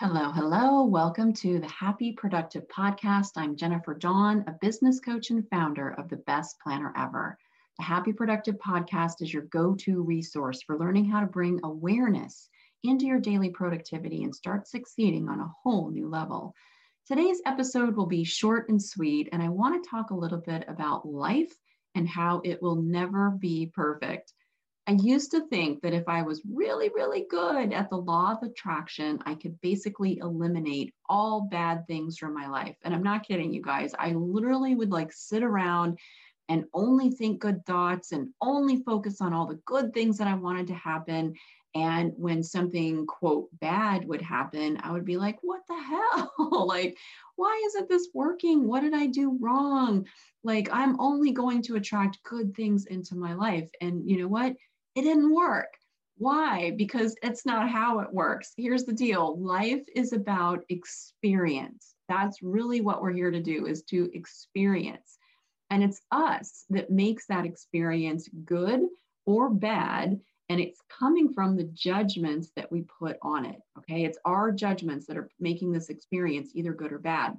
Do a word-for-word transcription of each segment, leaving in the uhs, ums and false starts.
Hello, hello. Welcome to the Happy Productive Podcast. I'm Jennifer Dawn, a business coach and founder of The Best Planner Ever. The Happy Productive Podcast is your go-to resource for learning how to bring awareness into your daily productivity and start succeeding on a whole new level. Today's episode will be short and sweet, and I want to talk a little bit about life and how it will never be perfect. I used to think that if I was really, really good at the law of attraction, I could basically eliminate all bad things from my life. And I'm not kidding you guys. I literally would like sit around and only think good thoughts and only focus on all the good things that I wanted to happen. And when something, quote, bad would happen, I would be like, what the hell? Like, why isn't this working? What did I do wrong? Like, I'm only going to attract good things into my life. And you know what? It didn't work. Why? Because it's not how it works. Here's the deal. Life is about experience. That's really what we're here to do, is to experience. And it's us that makes that experience good or bad. And it's coming from the judgments that we put on it. Okay. It's our judgments that are making this experience either good or bad.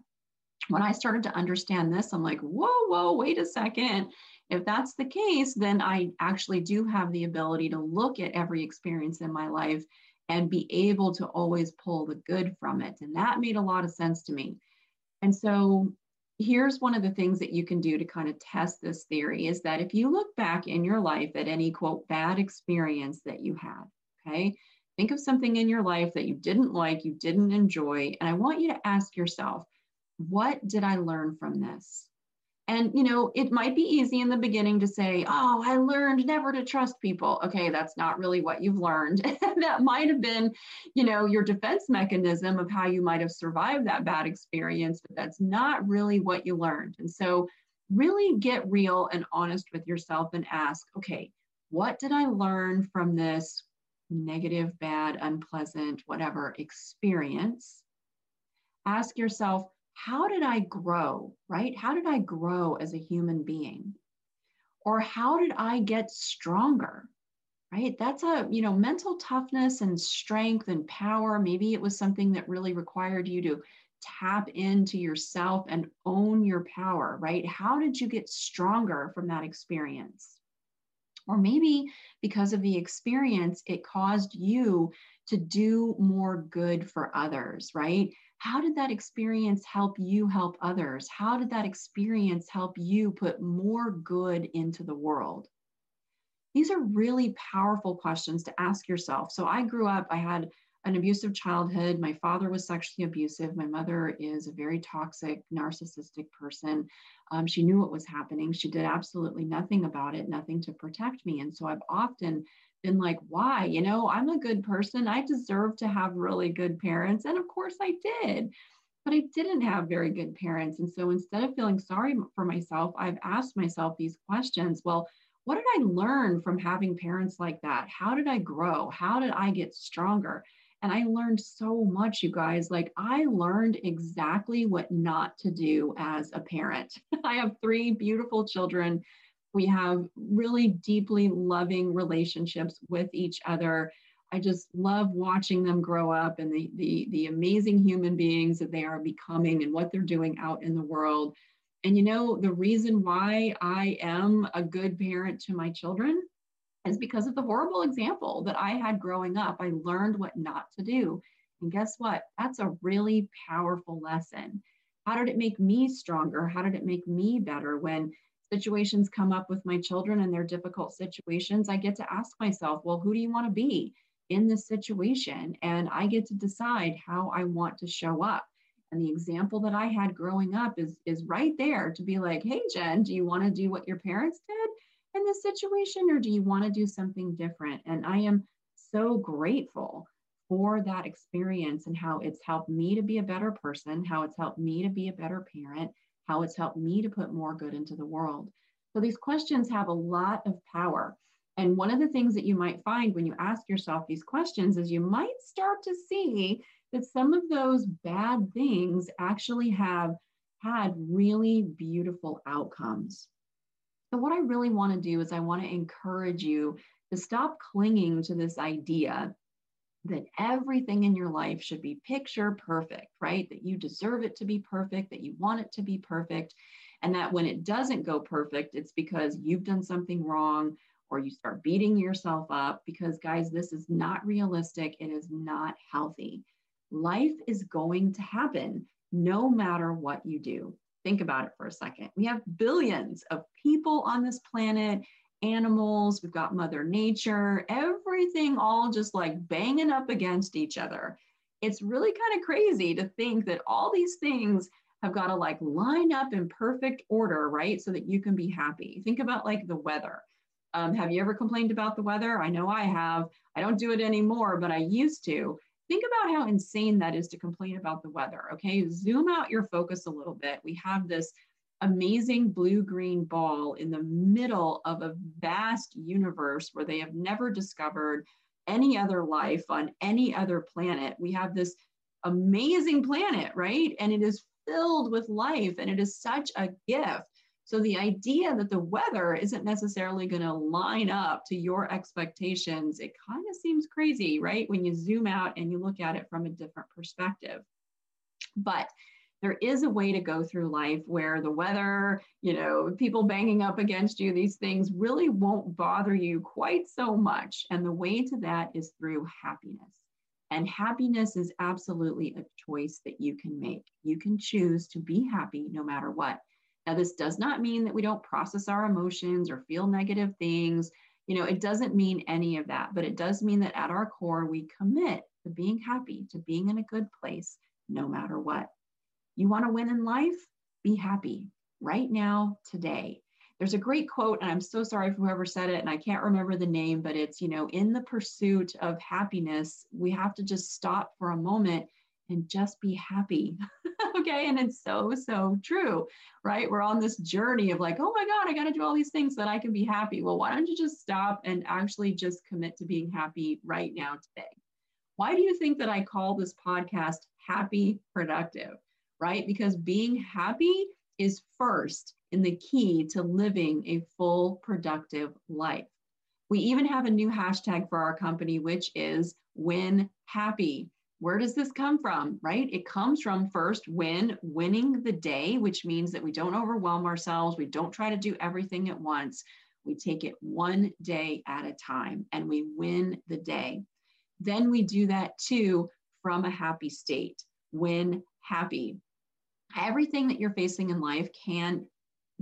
When I started to understand this, I'm like, whoa, whoa, wait a second. If that's the case, then I actually do have the ability to look at every experience in my life and be able to always pull the good from it. And that made a lot of sense to me. And so here's one of the things that you can do to kind of test this theory is that if you look back in your life at any, quote, bad experience that you had, okay, think of something in your life that you didn't like, you didn't enjoy. And I want you to ask yourself, what did I learn from this? And, you know, it might be easy in the beginning to say, oh, I learned never to trust people. Okay, that's not really what you've learned. That might have been, you know, your defense mechanism of how you might have survived that bad experience, but that's not really what you learned. And so really get real and honest with yourself and ask, okay, what did I learn from this negative, bad, unpleasant, whatever experience? Ask yourself, how did I grow, right? How did I grow as a human being? Or how did I get stronger, right? That's a, you know, mental toughness and strength and power. Maybe it was something that really required you to tap into yourself and own your power, right? How did you get stronger from that experience? Or maybe because of the experience, it caused you to do more good for others, right? How did that experience help you help others? How did that experience help you put more good into the world? These are really powerful questions to ask yourself. So I grew up, I had an abusive childhood. My father was sexually abusive. My mother is a very toxic, narcissistic person. Um, she knew what was happening. She did absolutely nothing about it, nothing to protect me. And so I've often been like, why? You know, I'm a good person. I deserve to have really good parents. And of course I did, but I didn't have very good parents. And so instead of feeling sorry for myself, I've asked myself these questions. Well, what did I learn from having parents like that? How did I grow? How did I get stronger? And I learned so much, you guys. Like, I learned exactly what not to do as a parent. I have three beautiful children. We have really deeply loving relationships with each other. I just love watching them grow up and the, the, the amazing human beings that they are becoming and what they're doing out in the world. And you know, the reason why I am a good parent to my children is because of the horrible example that I had growing up. I learned what not to do. And guess what? That's a really powerful lesson. How did it make me stronger? How did it make me better when situations come up with my children and they're difficult situations? I get to ask myself, well, who do you want to be in this situation? And I get to decide how I want to show up. And the example that I had growing up is, is right there to be like, hey, Jen, do you want to do what your parents did in this situation? Or do you want to do something different? And I am so grateful for that experience and how it's helped me to be a better person, how it's helped me to be a better parent, how it's helped me to put more good into the world. So these questions have a lot of power. And one of the things that you might find when you ask yourself these questions is you might start to see that some of those bad things actually have had really beautiful outcomes. So what I really want to do is I want to encourage you to stop clinging to this idea that everything in your life should be picture perfect, right? That you deserve it to be perfect, that you want it to be perfect, and that when it doesn't go perfect, it's because you've done something wrong or you start beating yourself up, because guys, this is not realistic. It is not healthy. Life is going to happen no matter what you do. Think about it for a second. We have billions of people on this planet, animals, we've got Mother Nature, everything all just like banging up against each other. It's really kind of crazy to think that all these things have got to like line up in perfect order, right? So that you can be happy. Think about like the weather. Um, have you ever complained about the weather? I know I have. I don't do it anymore, but I used to. Think about how insane that is to complain about the weather, okay? Zoom out your focus a little bit. We have this amazing blue-green ball in the middle of a vast universe where they have never discovered any other life on any other planet. We have this amazing planet, right? And it is filled with life, and it is such a gift. So the idea that the weather isn't necessarily going to line up to your expectations, it kind of seems crazy, right? When you zoom out and you look at it from a different perspective. But there is a way to go through life where the weather, you know, people banging up against you, these things really won't bother you quite so much. And the way to that is through happiness. And happiness is absolutely a choice that you can make. You can choose to be happy no matter what. Now, this does not mean that we don't process our emotions or feel negative things. You know, it doesn't mean any of that, but it does mean that at our core, we commit to being happy, to being in a good place, no matter what. You want to win in life? Be happy right now, today. There's a great quote, and I'm so sorry for whoever said it, and I can't remember the name, but it's, you know, in the pursuit of happiness, we have to just stop for a moment and just be happy. Okay. And it's so, so true, right? We're on this journey of like, oh my God, I got to do all these things so that I can be happy. Well, why don't you just stop and actually just commit to being happy right now today? Why do you think that I call this podcast Happy Productive, right? Because being happy is first in the key to living a full, productive life. We even have a new hashtag for our company, which is Win Happy. Where does this come from, right? It comes from first win, winning the day, which means that we don't overwhelm ourselves. We don't try to do everything at once. We take it one day at a time and we win the day. Then we do that too from a happy state. Win happy. Everything that you're facing in life can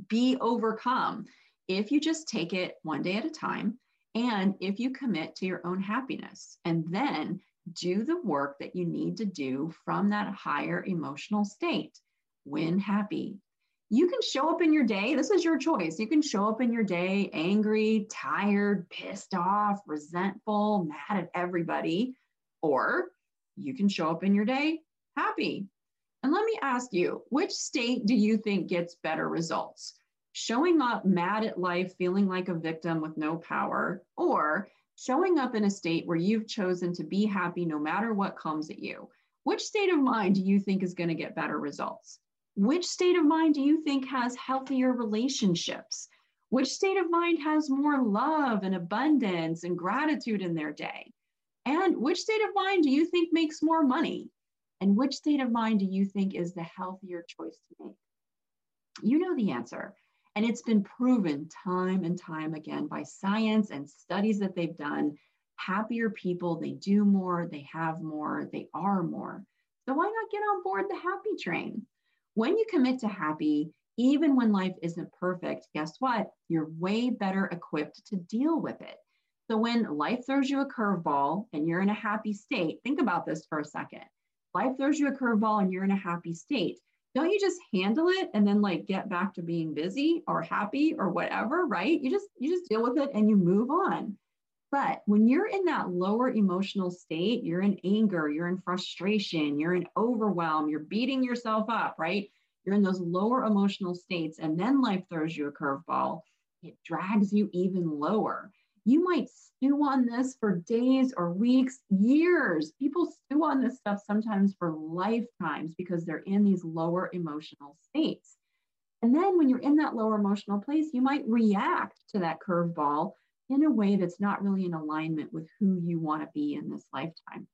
be overcome if you just take it one day at a time and if you commit to your own happiness. And then do the work that you need to do from that higher emotional state. Win happy. You can show up in your day. This is your choice. You can show up in your day angry, tired, pissed off, resentful, mad at everybody, or you can show up in your day happy. And let me ask you, which state do you think gets better results? Showing up mad at life, feeling like a victim with no power, or showing up in a state where you've chosen to be happy no matter what comes at you? Which state of mind do you think is going to get better results? Which state of mind do you think has healthier relationships? Which state of mind has more love and abundance and gratitude in their day? And which state of mind do you think makes more money? And which state of mind do you think is the healthier choice to make? You know the answer. And it's been proven time and time again by science and studies that they've done. Happier people, they do more, they have more, they are more. So why not get on board the happy train? When you commit to happy, even when life isn't perfect, guess what? You're way better equipped to deal with it. So when life throws you a curveball and you're in a happy state, think about this for a second. Life throws you a curveball and you're in a happy state. Don't you just handle it and then like get back to being busy or happy or whatever, right? You just, you just deal with it and you move on. But when you're in that lower emotional state, you're in anger, you're in frustration, you're in overwhelm, you're beating yourself up, right? You're in those lower emotional states and then life throws you a curveball. It drags you even lower. You might stew on this for days or weeks, years. People stew on this stuff sometimes for lifetimes because they're in these lower emotional states. And then when you're in that lower emotional place, you might react to that curveball in a way that's not really in alignment with who you want to be in this lifetime.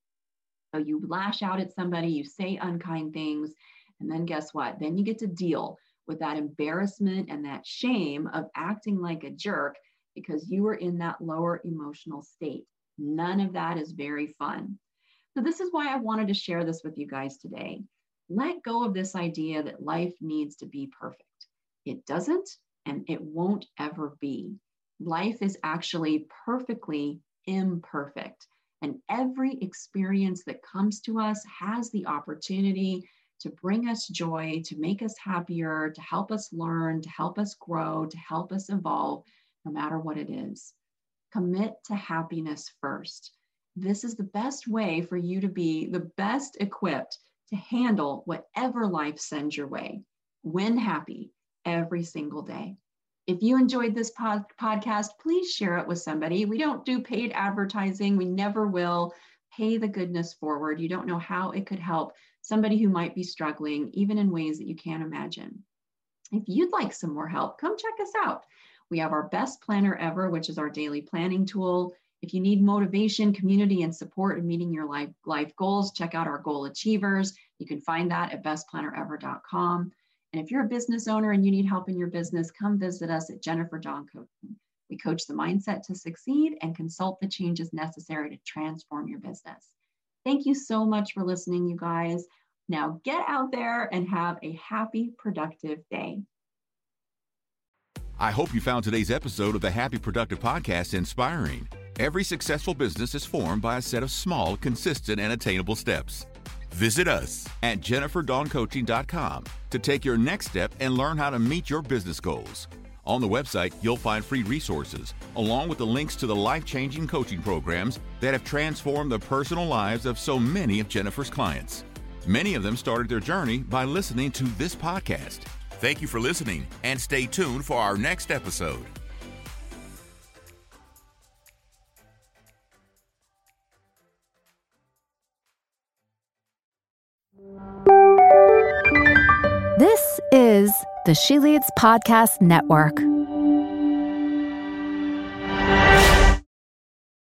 So you lash out at somebody, you say unkind things, and then guess what? Then you get to deal with that embarrassment and that shame of acting like a jerk because you were in that lower emotional state. None of that is very fun. So this is why I wanted to share this with you guys today. Let go of this idea that life needs to be perfect. It doesn't, and it won't ever be. Life is actually perfectly imperfect. And every experience that comes to us has the opportunity to bring us joy, to make us happier, to help us learn, to help us grow, to help us evolve, no matter what it is. Commit to happiness first. This is the best way for you to be the best equipped to handle whatever life sends your way. Win happy every single day. If you enjoyed this pod- podcast, please share it with somebody. We don't do paid advertising. We never will. Pay the goodness forward. You don't know how it could help somebody who might be struggling, even in ways that you can't imagine. If you'd like some more help, come check us out. We have our Best Planner Ever, which is our daily planning tool. If you need motivation, community, and support in meeting your life, life goals, check out our Goal Achievers. You can find that at best planner ever dot com. And if you're a business owner and you need help in your business, come visit us at Jennifer Dawn Coaching. We coach the mindset to succeed and consult the changes necessary to transform your business. Thank you so much for listening, you guys. Now get out there and have a happy, productive day. I hope you found today's episode of the Happy Productive Podcast inspiring. Every successful business is formed by a set of small, consistent, and attainable steps. Visit us at jennifer dawn coaching dot com to take your next step and learn how to meet your business goals. On the website, you'll find free resources, along with the links to the life-changing coaching programs that have transformed the personal lives of so many of Jennifer's clients. Many of them started their journey by listening to this podcast. Thank you for listening, and stay tuned for our next episode. This is the She Leads Podcast Network.